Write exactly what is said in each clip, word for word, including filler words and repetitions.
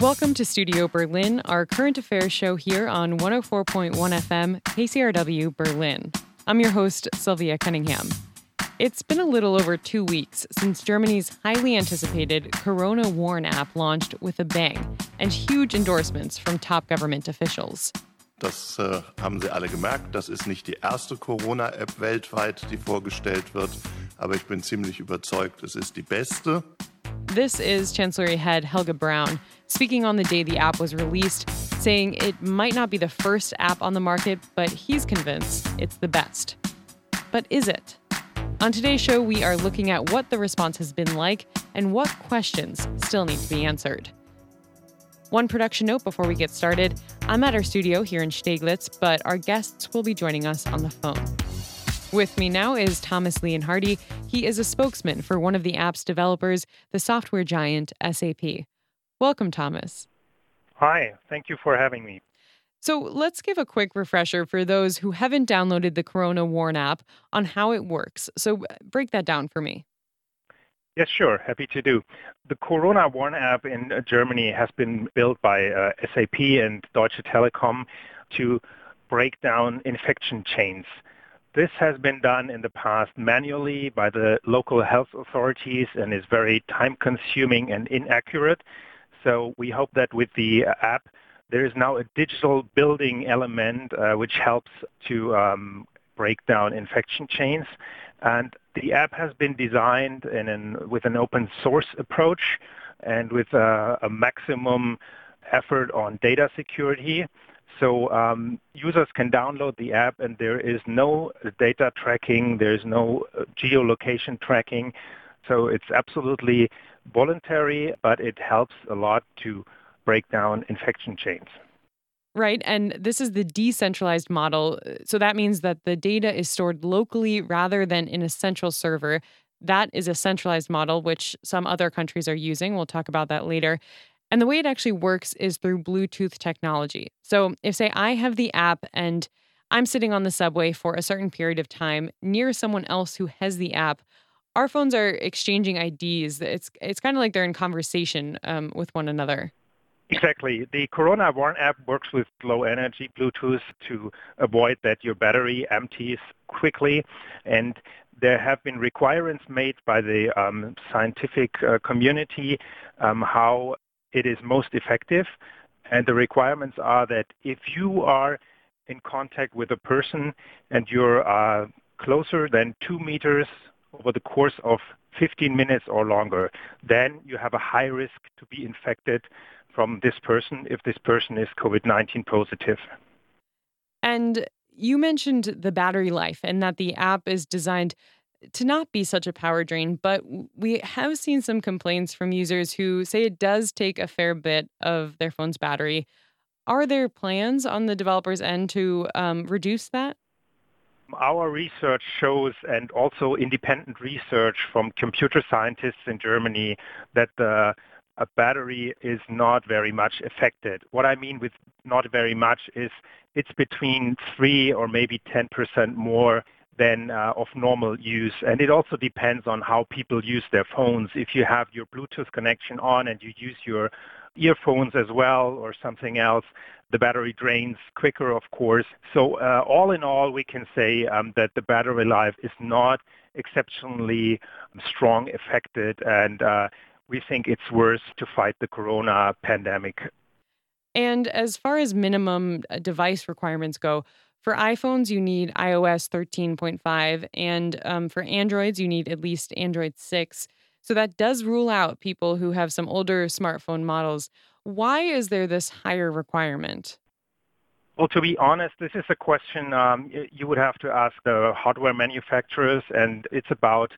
Welcome to Studio Berlin, our current affairs show here on one oh four point one F M, K C R W Berlin. I'm your host, Sylvia Cunningham. It's been a little over two weeks since Germany's highly anticipated Corona Warn app launched with a bang and huge endorsements from top government officials. Das äh, haben Sie alle gemerkt. Das ist nicht die erste Corona-App weltweit, die vorgestellt wird. Aber ich bin ziemlich überzeugt, es ist die beste. This is Chancellery Head Helga Brown speaking on the day the app was released, saying it might not be the first app on the market, but he's convinced it's the best. But is it? On today's show, we are looking at what the response has been like and what questions still need to be answered. One production note before we get started. I'm at our studio here in Steglitz, but our guests will be joining us on the phone. With me now is Thomas Leonhardi. He is a spokesman for one of the app's developers, the software giant S A P. Welcome, Thomas. Hi, thank you for having me. So let's give a quick refresher for those who haven't downloaded the Corona Warn app on how it works. So break that down for me. Yes, sure. Happy to do. The Corona Warn app in Germany has been built by uh, S A P and Deutsche Telekom to break down infection chains. This has been done in the past manually by the local health authorities and is very time-consuming and inaccurate. So we hope that with the app, there is now a digital building element uh, which helps to um, break down infection chains. And the app has been designed in an, with an open source approach and with a, a maximum effort on data security. So um, users can download the app and there is no data tracking, there is no geolocation tracking. So it's absolutely voluntary, but it helps a lot to break down infection chains. Right, and this is the decentralized model. So that means that the data is stored locally rather than in a central server. That is a centralized model, which some other countries are using. We'll talk about that later. And the way it actually works is through Bluetooth technology. So if, say, I have the app and I'm sitting on the subway for a certain period of time near someone else who has the app, our phones are exchanging I Ds. It's it's kind of like they're in conversation um, with one another. Exactly. The Corona Warn app works with low-energy Bluetooth to avoid that your battery empties quickly. And there have been requirements made by the um, scientific uh, community um, how it is most effective. And the requirements are that if you are in contact with a person and you're uh, closer than two meters over the course of fifteen minutes or longer, then you have a high risk to be infected from this person if this person is COVID nineteen positive. And you mentioned the battery life and that the app is designed to not be such a power drain, but we have seen some complaints from users who say it does take a fair bit of their phone's battery. Are there plans on the developer's end to um, reduce that? Our research shows, and also independent research from computer scientists in Germany, that the a battery is not very much affected. What I mean with not very much is it's between three or maybe ten percent more than uh, of normal use. And it also depends on how people use their phones. If you have your Bluetooth connection on and you use your earphones as well or something else, the battery drains quicker, of course. So uh, all in all, we can say um, that the battery life is not exceptionally strong affected, and uh, we think it's worse to fight the corona pandemic. And as far as minimum device requirements go, for iPhones, you need I O S thirteen point five, and um, for Androids, you need at least Android six. So that does rule out people who have some older smartphone models. Why is there this higher requirement? Well, to be honest, this is a question um, you would have to ask the hardware manufacturers, and it's about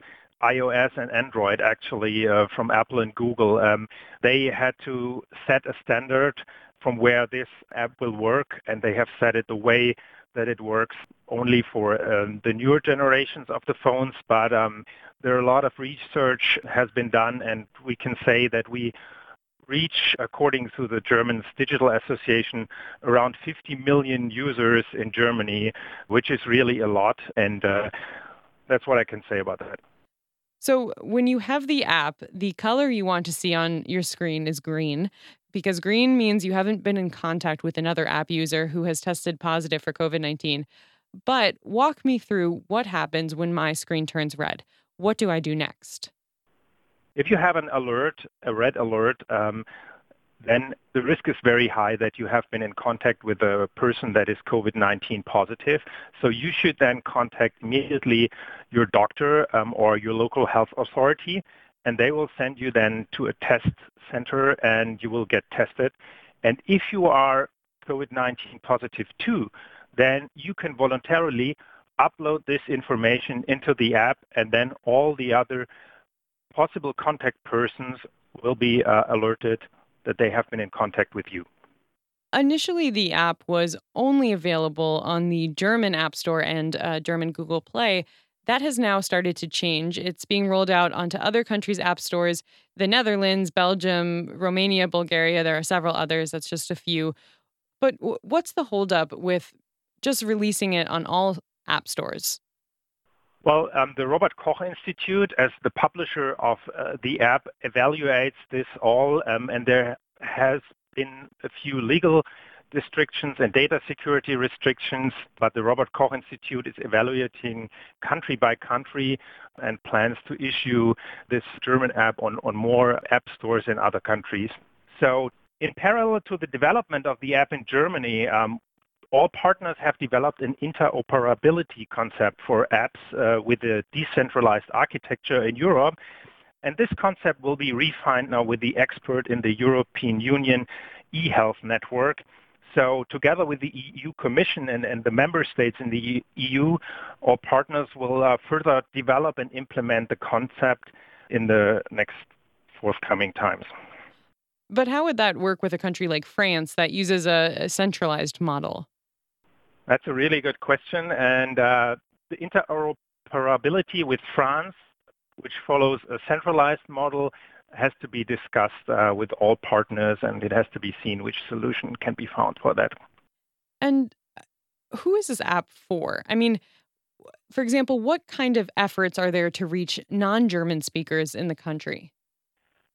iOS and Android, actually, uh, from Apple and Google. Um, they had to set a standard from where this app will work, and they have set it the way that it works only for um, the newer generations of the phones. But um, there are a lot of research has been done, and we can say that we reach, according to the German Digital Association, around fifty million users in Germany, which is really a lot, and uh, that's what I can say about that. So when you have the app, the color you want to see on your screen is green because green means you haven't been in contact with another app user who has tested positive for COVID nineteen. But walk me through what happens when my screen turns red. What do I do next? If you have an alert, a red alert, um, then the risk is very high that you have been in contact with a person that is COVID nineteen positive. So you should then contact immediately your doctor um, or your local health authority, and they will send you then to a test center and you will get tested. And if you are COVID nineteen positive too, then you can voluntarily upload this information into the app, and then all the other possible contact persons will be uh, alerted that they have been in contact with you. Initially, the app was only available on the German App Store and uh, German Google Play. That has now started to change. It's being rolled out onto other countries' app stores, the Netherlands, Belgium, Romania, Bulgaria. There are several others. That's just a few. But w- what's the holdup with just releasing it on all app stores? Well, um, the Robert Koch Institute, as the publisher of uh, the app, evaluates this all, um, and there has been a few legal restrictions and data security restrictions, but the Robert Koch Institute is evaluating country by country and plans to issue this German app on, on more app stores in other countries. So in parallel to the development of the app in Germany, um, all partners have developed an interoperability concept for apps uh, with a decentralized architecture in Europe. And this concept will be refined now with the expert in the European Union e-health network. So together with the E U Commission and, and the member states in the E U, all partners will uh, further develop and implement the concept in the next forthcoming times. But how would that work with a country like France that uses a, a centralized model? That's a really good question. And uh, the interoperability with France, which follows a centralized model, has to be discussed uh, with all partners, and it has to be seen which solution can be found for that. And who is this app for? I mean, for example, what kind of efforts are there to reach non-German speakers in the country?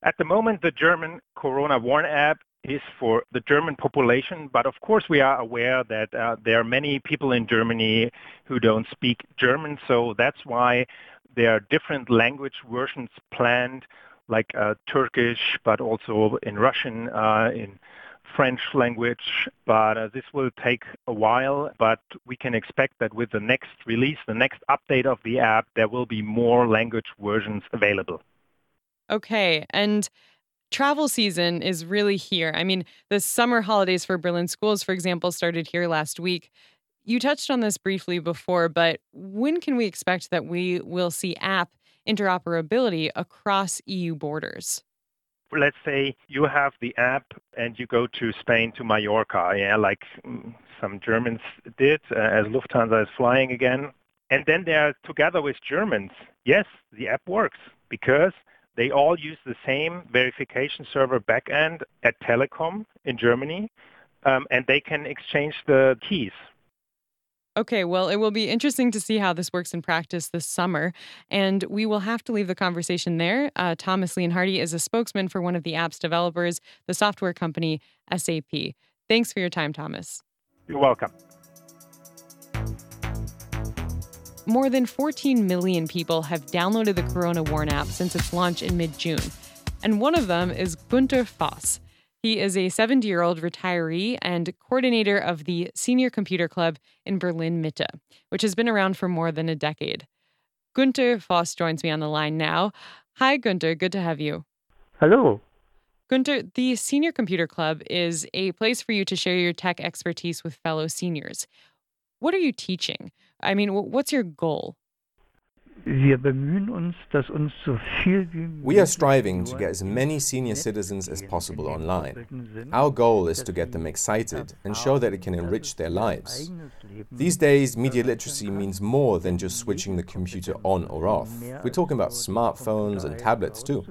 At the moment, the German Corona Warn app is for the German population, but of course we are aware that uh, there are many people in Germany who don't speak German, so that's why there are different language versions planned, like uh, Turkish, but also in Russian, uh, in French language. But uh, this will take a while, but we can expect that with the next release, the next update of the app, there will be more language versions available. Okay, and travel season is really here. I mean, the summer holidays for Berlin schools, for example, started here last week. You touched on this briefly before, but when can we expect that we will see app interoperability across E U borders? Let's say you have the app and you go to Spain, to Mallorca, yeah, like some Germans did uh, as Lufthansa is flying again. And then they're together with Germans. Yes, the app works because they all use the same verification server backend at Telekom in Germany, um, and they can exchange the keys. Okay, well, it will be interesting to see how this works in practice this summer, and we will have to leave the conversation there. Uh, Thomas Leonhardi is a spokesman for one of the app's developers, the software company S A P. Thanks for your time, Thomas. You're welcome. More than fourteen million people have downloaded the Corona Warn app since its launch in mid-June. And one of them is Günter Voss. He is a seventy-year-old retiree and coordinator of the Senior Computer Club in Berlin Mitte, which has been around for more than a decade. Günter Voss joins me on the line now. Hi, Günter. Good to have you. Hello. Günter, the Senior Computer Club is a place for you to share your tech expertise with fellow seniors. What are you teaching? I mean, what's your goal? We are striving to get as many senior citizens as possible online. Our goal is to get them excited and show that it can enrich their lives. These days, media literacy means more than just switching the computer on or off. We're talking about smartphones and tablets too.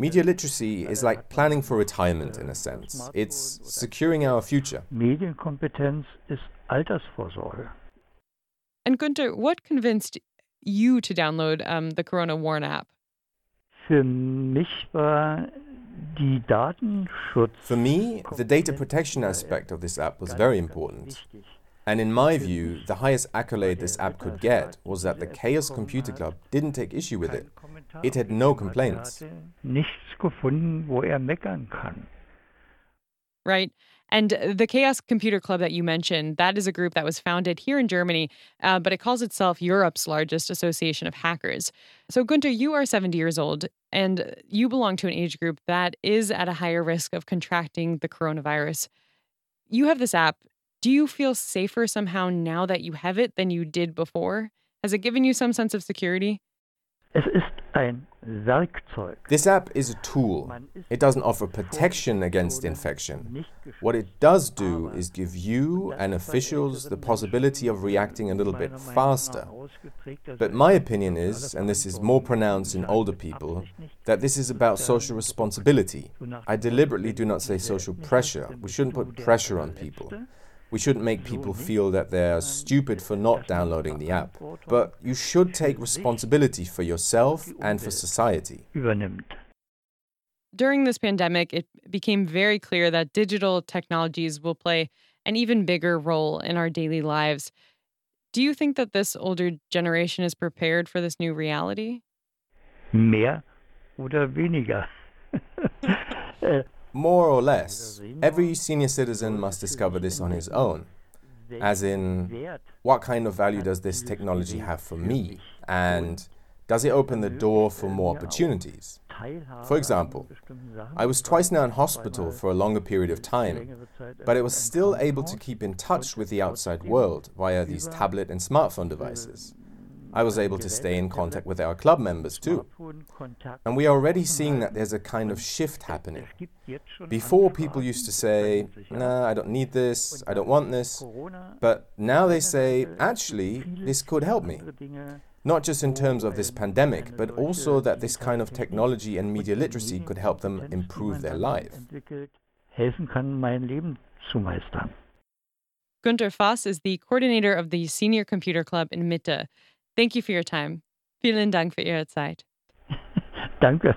Media literacy is like planning for retirement in a sense. It's securing our future. Medienkompetenz ist Altersvorsorge. And Günter, what convinced you to download um, the Corona Warn app? For me, For me, the data protection aspect of this app was very important. And in my view, the highest accolade this app could get was that the Chaos Computer Club didn't take issue with it. It had no complaints. Right. And the Chaos Computer Club that you mentioned, that is a group that was founded here in Germany, uh, but it calls itself Europe's largest association of hackers. So, Günter, you are seventy years old, and you belong to an age group that is at a higher risk of contracting the coronavirus. You have this app. Do you feel safer somehow now that you have it than you did before? Has it given you some sense of security? This app is a tool. It doesn't offer protection against infection. What it does do is give you and officials the possibility of reacting a little bit faster. But my opinion is, and this is more pronounced in older people, that this is about social responsibility. I deliberately do not say social pressure. We shouldn't put pressure on people. We shouldn't make people feel that they're stupid for not downloading the app. But you should take responsibility for yourself and for society. During this pandemic, it became very clear that digital technologies will play an even bigger role in our daily lives. Do you think that this older generation is prepared for this new reality? Mehr oder weniger. More or less, every senior citizen must discover this on his own. As in, what kind of value does this technology have for me? And does it open the door for more opportunities? For example, I was twice now in hospital for a longer period of time, but I was still able to keep in touch with the outside world via these tablet and smartphone devices. I was able to stay in contact with our club members too. And we are already seeing that there's a kind of shift happening. Before, people used to say, nah, I don't need this, I don't want this. But now they say, actually, this could help me. Not just in terms of this pandemic, but also that this kind of technology and media literacy could help them improve their life. Günter Voss is the coordinator of the Senior Computer Club in Mitte. Thank you for your time. Vielen Dank für Ihre Zeit. Danke.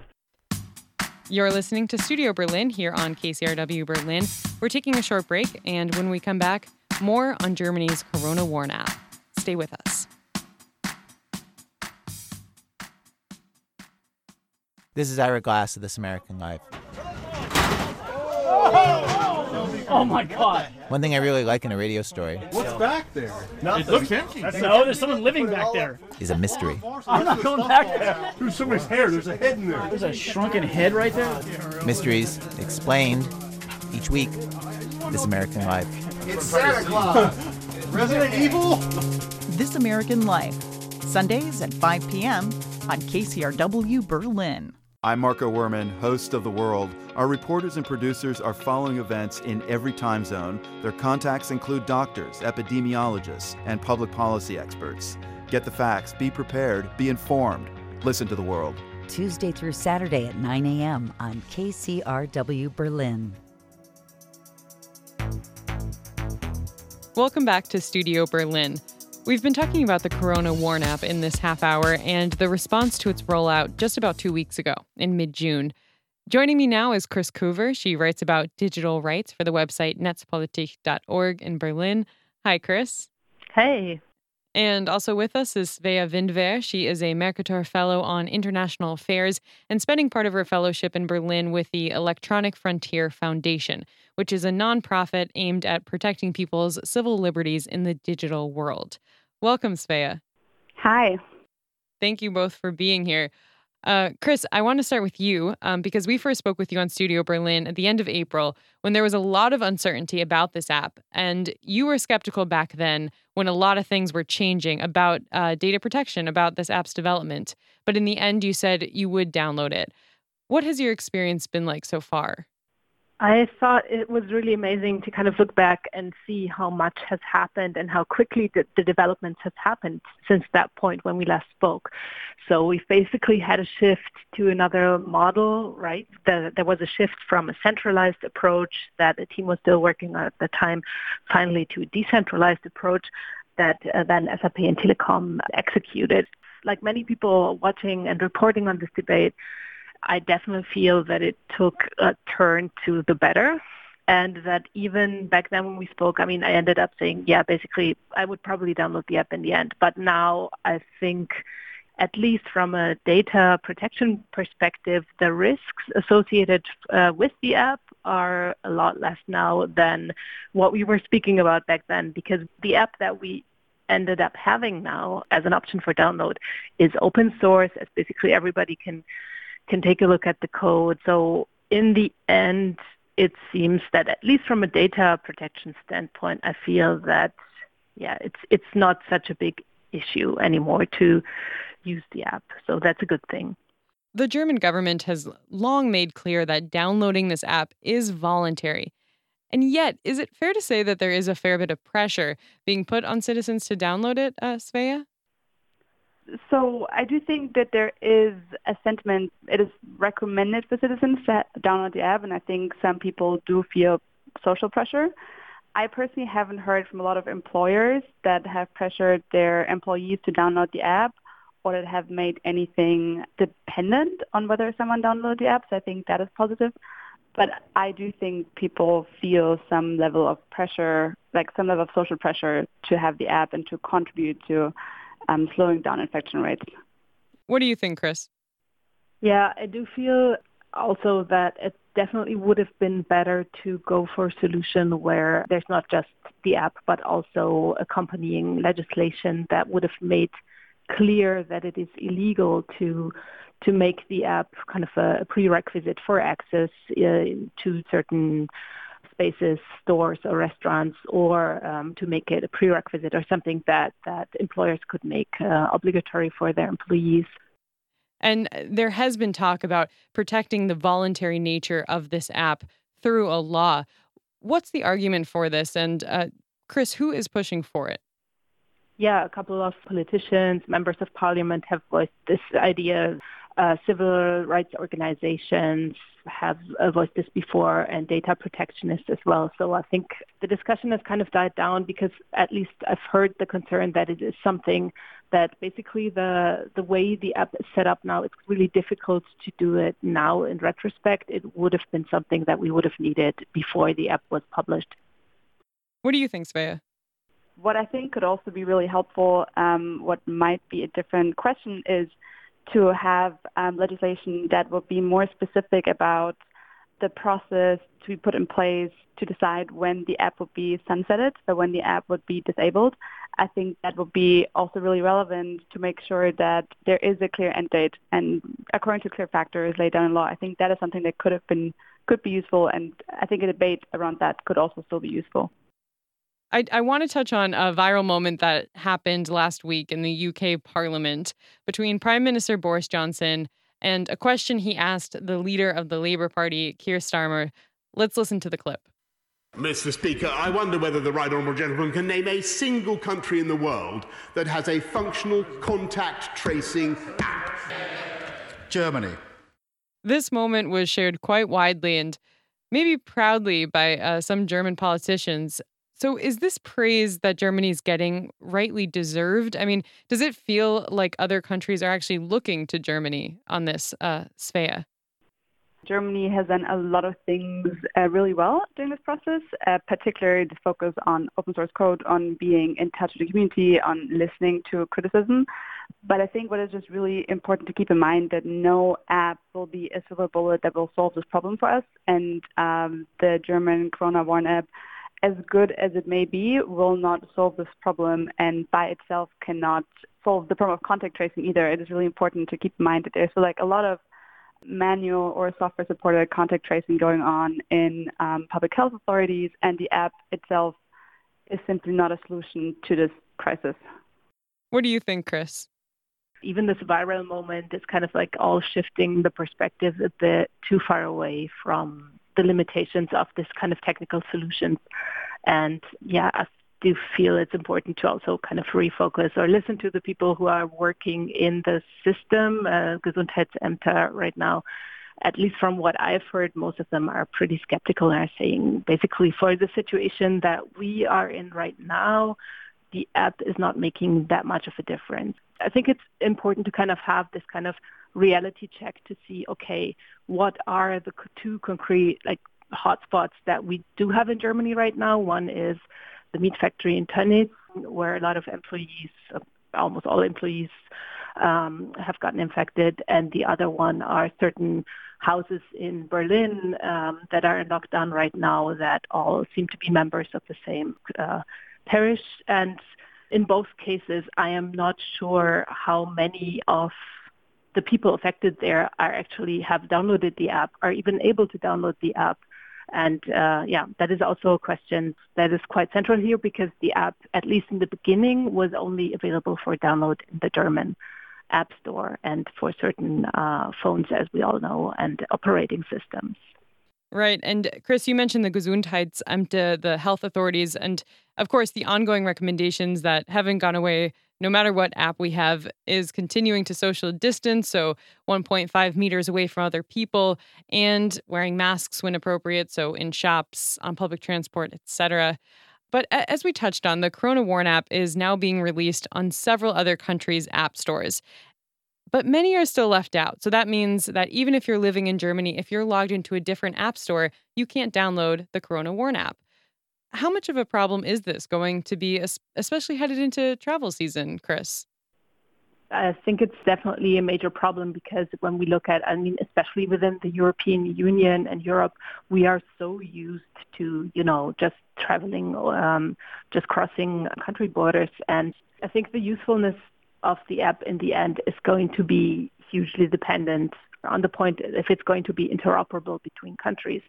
You're listening to Studio Berlin here on K C R W Berlin. We're taking a short break, and when we come back, more on Germany's Corona Warn app. Stay with us. This is Ira Glass of This American Life. Oh my God. One thing I really like in a radio story. What's back there? Nothing. It looks empty. That's no, there's someone living back there. Is a mystery. I'm not going back there. There's somebody's hair. There's a head in there. There's a shrunken head right there. Mysteries explained each week. This American Life. It's Santa Claus. Resident Evil. This American Life. Sundays at five p.m. on K C R W Berlin. I'm Marco Werman, host of The World. Our reporters and producers are following events in every time zone. Their contacts include doctors, epidemiologists, and public policy experts. Get the facts, be prepared, be informed. Listen to The World. Tuesday through Saturday at nine a.m. on K C R W Berlin. Welcome back to Studio Berlin. We've been talking about the Corona Warn app in this half hour and the response to its rollout just about two weeks ago in mid-June. Joining me now is Chris Köver. She writes about digital rights for the website netzpolitik dot org in Berlin. Hi, Chris. Hey. And also with us is Svea Windwehr. She is a Mercator Fellow on International Affairs and spending part of her fellowship in Berlin with the Electronic Frontier Foundation, which is a nonprofit aimed at protecting people's civil liberties in the digital world. Welcome, Svea. Hi. Thank you both for being here. Uh, Chris, I want to start with you um, because we first spoke with you on Studio Berlin at the end of April when there was a lot of uncertainty about this app. And you were skeptical back then when a lot of things were changing about uh, data protection, about this app's development. But in the end, you said you would download it. What has your experience been like so far? I thought it was really amazing to kind of look back and see how much has happened and how quickly the, the developments have happened since that point when we last spoke. So we've basically had a shift to another model, right? The, there was a shift from a centralized approach that the team was still working on at the time, finally to a decentralized approach that uh, then S A P and Telekom executed. Like many people watching and reporting on this debate, I definitely feel that it took a turn to the better. And that even back then when we spoke, I mean, I ended up saying, yeah, basically, I would probably download the app in the end. But now I think, at least from a data protection perspective, the risks associated uh, with the app are a lot less now than what we were speaking about back then. Because the app that we ended up having now as an option for download is open source, as basically everybody can can take a look at the code. So in the end, it seems that at least from a data protection standpoint, I feel that, yeah, it's it's not such a big issue anymore to use the app. So that's a good thing. The German government has long made clear that downloading this app is voluntary. And yet, is it fair to say that there is a fair bit of pressure being put on citizens to download it, uh, Svea? So I do think that there is a sentiment, it is recommended for citizens to download the app, and I think some people do feel social pressure. I personally haven't heard from a lot of employers that have pressured their employees to download the app or that have made anything dependent on whether someone downloaded the app, so I think that is positive. But I do think people feel some level of pressure, like some level of social pressure to have the app and to contribute to Um, slowing down infection rates. What do you think, Chris? Yeah, I do feel also that it definitely would have been better to go for a solution where there's not just the app, but also accompanying legislation that would have made clear that it is illegal to to make the app kind of a prerequisite for access uh, to certain spaces, stores or restaurants, or um, to make it a prerequisite or something that, that employers could make uh, obligatory for their employees. And there has been talk about protecting the voluntary nature of this app through a law. What's the argument for this? And uh, Chris, who is pushing for it? Yeah, a couple of politicians, members of parliament have voiced this idea. Uh, civil rights organizations have uh, voiced this before, and data protectionists as well. So I think the discussion has kind of died down because at least I've heard the concern that it is something that basically the the way the app is set up now, it's really difficult to do it now in retrospect. It would have been something that we would have needed before the app was published. What do you think, Svea? What I think could also be really helpful, um, what might be a different question is, to have um, legislation that will be more specific about the process to be put in place to decide when the app would be sunsetted, so when the app would be disabled. I think that would be also really relevant to make sure that there is a clear end date and according to clear factors laid down in law. I think that is something that could have been could be useful, and I think a debate around that could also still be useful. I, I want to touch on a viral moment that happened last week in the U K Parliament between Prime Minister Boris Johnson and a question he asked the leader of the Labour Party, Keir Starmer. Let's listen to the clip. Mister Speaker, I wonder whether the right honourable gentleman can name a single country in the world that has a functional contact tracing app. Germany. This moment was shared quite widely and maybe proudly by uh, some German politicians. So is this praise that Germany's getting rightly deserved? I mean, does it feel like other countries are actually looking to Germany on this, uh, Svea? Germany has done a lot of things uh, really well during this process, uh, particularly the focus on open source code, on being in touch with the community, on listening to criticism. But I think what is just really important to keep in mind that no app will be a silver bullet that will solve this problem for us. And um, the German Corona Warn app, as good as it may be, will not solve this problem, and by itself cannot solve the problem of contact tracing either. It is really important to keep in mind that there's like a lot of manual or software-supported contact tracing going on in um, public health authorities, and the app itself is simply not a solution to this crisis. What do you think, Chris? Even this viral moment is kind of like all shifting the perspective a bit too far away from the limitations of this kind of technical solutions. And yeah, I do feel it's important to also kind of refocus or listen to the people who are working in the system, uh, Gesundheitsamt right now. At least from what I've heard, most of them are pretty skeptical and are saying basically for the situation that we are in right now, the app is not making that much of a difference. I think it's important to kind of have this kind of reality check to see, okay, what are the two concrete like hotspots that we do have in Germany right now? One is the meat factory in Tönnies, where a lot of employees, almost all employees, um, have gotten infected. And the other one are certain houses in Berlin um, that are in lockdown right now that all seem to be members of the same uh, parish. And in both cases, I am not sure how many of the people affected there are actually have downloaded the app, are even able to download the app. And uh, yeah, that is also a question that is quite central here because the app, at least in the beginning, was only available for download in the German App Store and for certain uh, phones, as we all know, and operating systems. Right. And Chris, you mentioned the Gesundheitsamt, the health authorities, and of course, the ongoing recommendations that haven't gone away, no matter what app we have, is continuing to social distance. So one point five meters away from other people and wearing masks when appropriate. So in shops, on public transport, et cetera. But as we touched on, the Corona Warn app is now being released on several other countries' app stores. But many are still left out. So that means that even if you're living in Germany, if you're logged into a different app store, you can't download the Corona Warn app. How much of a problem is this going to be, especially headed into travel season, Chris? I think it's definitely a major problem because when we look at, I mean, especially within the European Union and Europe, we are so used to, you know, just traveling, um, just crossing country borders. And I think the usefulness of the app in the end is going to be hugely dependent on the point if it's going to be interoperable between countries.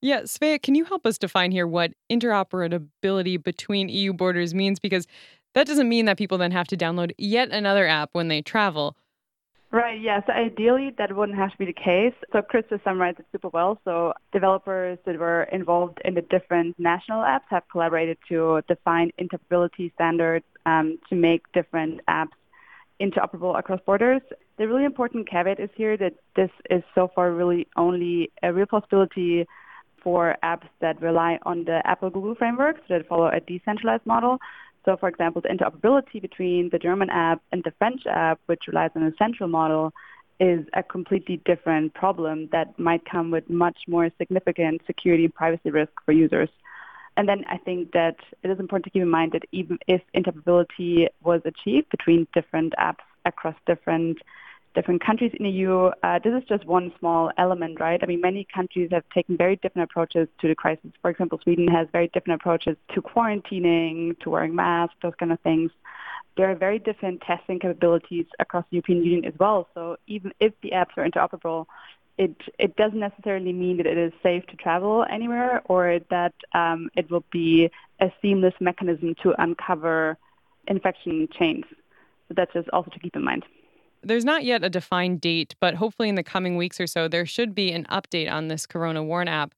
Yeah, Svea, can you help us define here what interoperability between E U borders means? Because that doesn't mean that people then have to download yet another app when they travel. Right, yeah. So ideally, that wouldn't have to be the case. So Chris just summarized it super well. So developers that were involved in the different national apps have collaborated to define interoperability standards um, to make different apps interoperable across borders. The really important caveat is here that this is so far really only a real possibility for apps that rely on the Apple-Google framework, so that follow a decentralized model. So, for example, the interoperability between the German app and the French app, which relies on a central model, is a completely different problem that might come with much more significant security and privacy risk for users. And then I think that it is important to keep in mind that even if interoperability was achieved between different apps across different different countries in the E U, uh, this is just one small element, right? I mean, many countries have taken very different approaches to the crisis. For example, Sweden has very different approaches to quarantining, to wearing masks, those kind of things. There are very different testing capabilities across the European Union as well. So even if the apps are interoperable, it it doesn't necessarily mean that it is safe to travel anywhere or that um, it will be a seamless mechanism to uncover infection chains. So that's just also to keep in mind. There's not yet a defined date, but hopefully in the coming weeks or so, there should be an update on this Corona Warn app.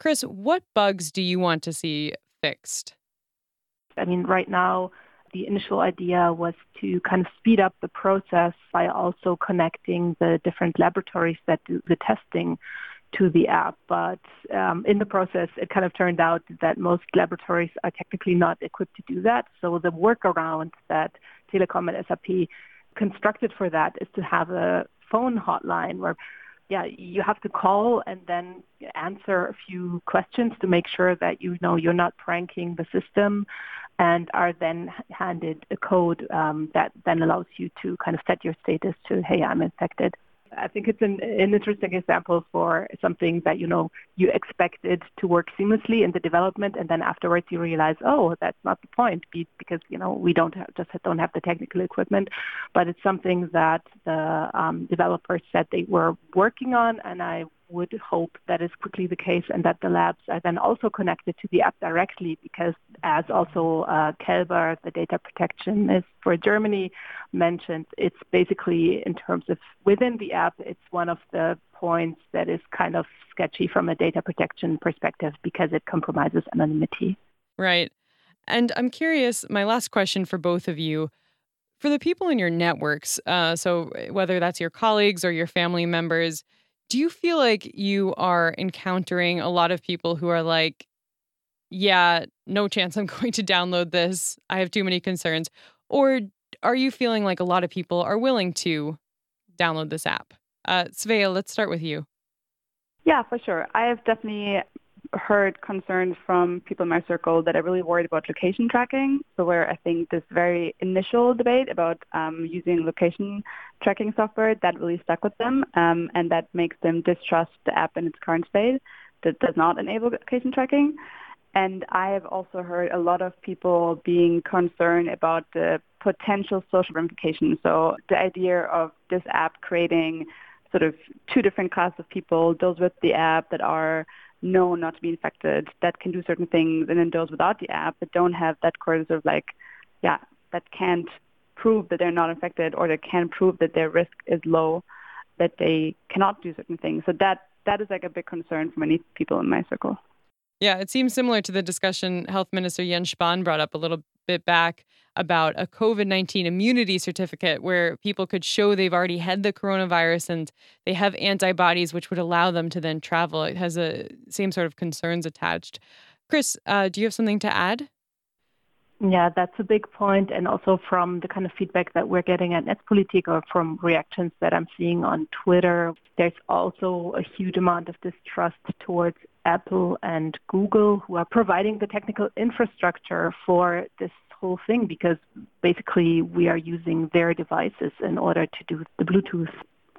Chris, what bugs do you want to see fixed? I mean, right now, the initial idea was to kind of speed up the process by also connecting the different laboratories that do the testing to the app. But um, in the process, it kind of turned out that most laboratories are technically not equipped to do that. So the workaround that Telekom and S A P constructed for that is to have a phone hotline where, yeah, you have to call and then answer a few questions to make sure that you know you're not pranking the system, and are then handed a code um, that then allows you to kind of set your status to, hey, I'm infected. I think it's an, an interesting example for something that, you know, you expected to work seamlessly in the development, and then afterwards you realize, oh, that's not the point because, you know, we don't have, just don't have the technical equipment. But it's something that the um, developers said they were working on, and I would hope that is quickly the case and that the labs are then also connected to the app directly because as also uh, Kälber, the data protectionist for Germany, mentioned, it's basically in terms of within the app, it's one of the points that is kind of sketchy from a data protection perspective because it compromises anonymity. Right. And I'm curious, my last question for both of you, for the people in your networks, uh, so whether that's your colleagues or your family members, do you feel like you are encountering a lot of people who are like, yeah, no chance I'm going to download this. I have too many concerns. Or are you feeling like a lot of people are willing to download this app? Uh, Svea, let's start with you. Yeah, for sure. I have definitely heard concerns from people in my circle that are really worried about location tracking. So where I think this very initial debate about um, using location tracking software, that really stuck with them, um, and that makes them distrust the app in its current state that does not enable location tracking. And I have also heard a lot of people being concerned about the potential social ramifications. So the idea of this app creating sort of two different classes of people, those with the app that are known not to be infected, that can do certain things, and then those without the app that don't have that core sort of like, yeah, that can't prove that they're not infected, or that can prove that their risk is low, that they cannot do certain things. So that that is like a big concern for many people in my circle. Yeah, it seems similar to the discussion Health Minister Jens Spahn brought up a little bit back about a COVID nineteen immunity certificate where people could show they've already had the coronavirus and they have antibodies, which would allow them to then travel. It has the same sort of concerns attached. Chris, uh, do you have something to add? Yeah, that's a big point. And also from the kind of feedback that we're getting at Netzpolitik, or from reactions that I'm seeing on Twitter, there's also a huge amount of distrust towards Apple and Google, who are providing the technical infrastructure for this whole thing, because basically we are using their devices in order to do the Bluetooth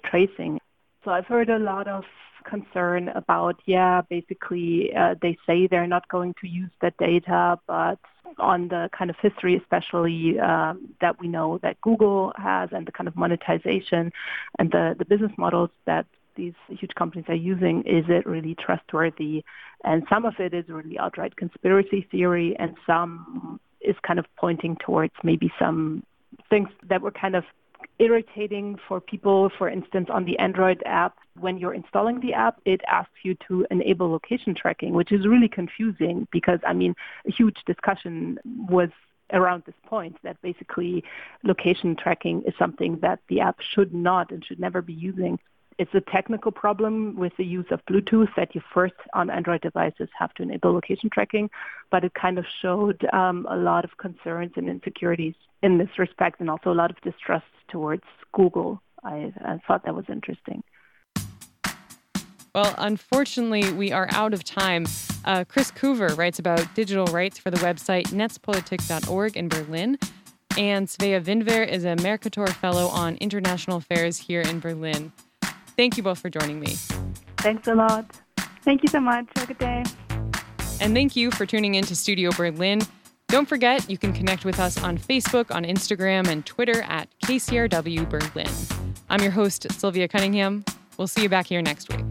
tracing. So I've heard a lot of concern about, yeah, basically uh, they say they're not going to use that data, but on the kind of history, especially um, that we know that Google has, and the kind of monetization and the, the business models that these huge companies are using, is it really trustworthy? And some of it is really outright conspiracy theory, and some is kind of pointing towards maybe some things that were kind of irritating for people. For instance, on the Android app, when you're installing the app, it asks you to enable location tracking, which is really confusing because, I mean, a huge discussion was around this point that basically location tracking is something that the app should not and should never be using. It's a technical problem with the use of Bluetooth that you first on Android devices have to enable location tracking, but it kind of showed um, a lot of concerns and insecurities in this respect, and also a lot of distrust towards Google. I, I thought that was interesting. Well, unfortunately, we are out of time. Uh, Chris Köver writes about digital rights for the website netzpolitik dot org in Berlin. And Svea Windwehr is a Mercator Fellow on International Affairs here in Berlin. Thank you both for joining me. Thanks a lot. Thank you so much. Have a good day. And thank you for tuning in to Studio Berlin. Don't forget, you can connect with us on Facebook, on Instagram, and Twitter at K C R W Berlin. I'm your host, Sylvia Cunningham. We'll see you back here next week.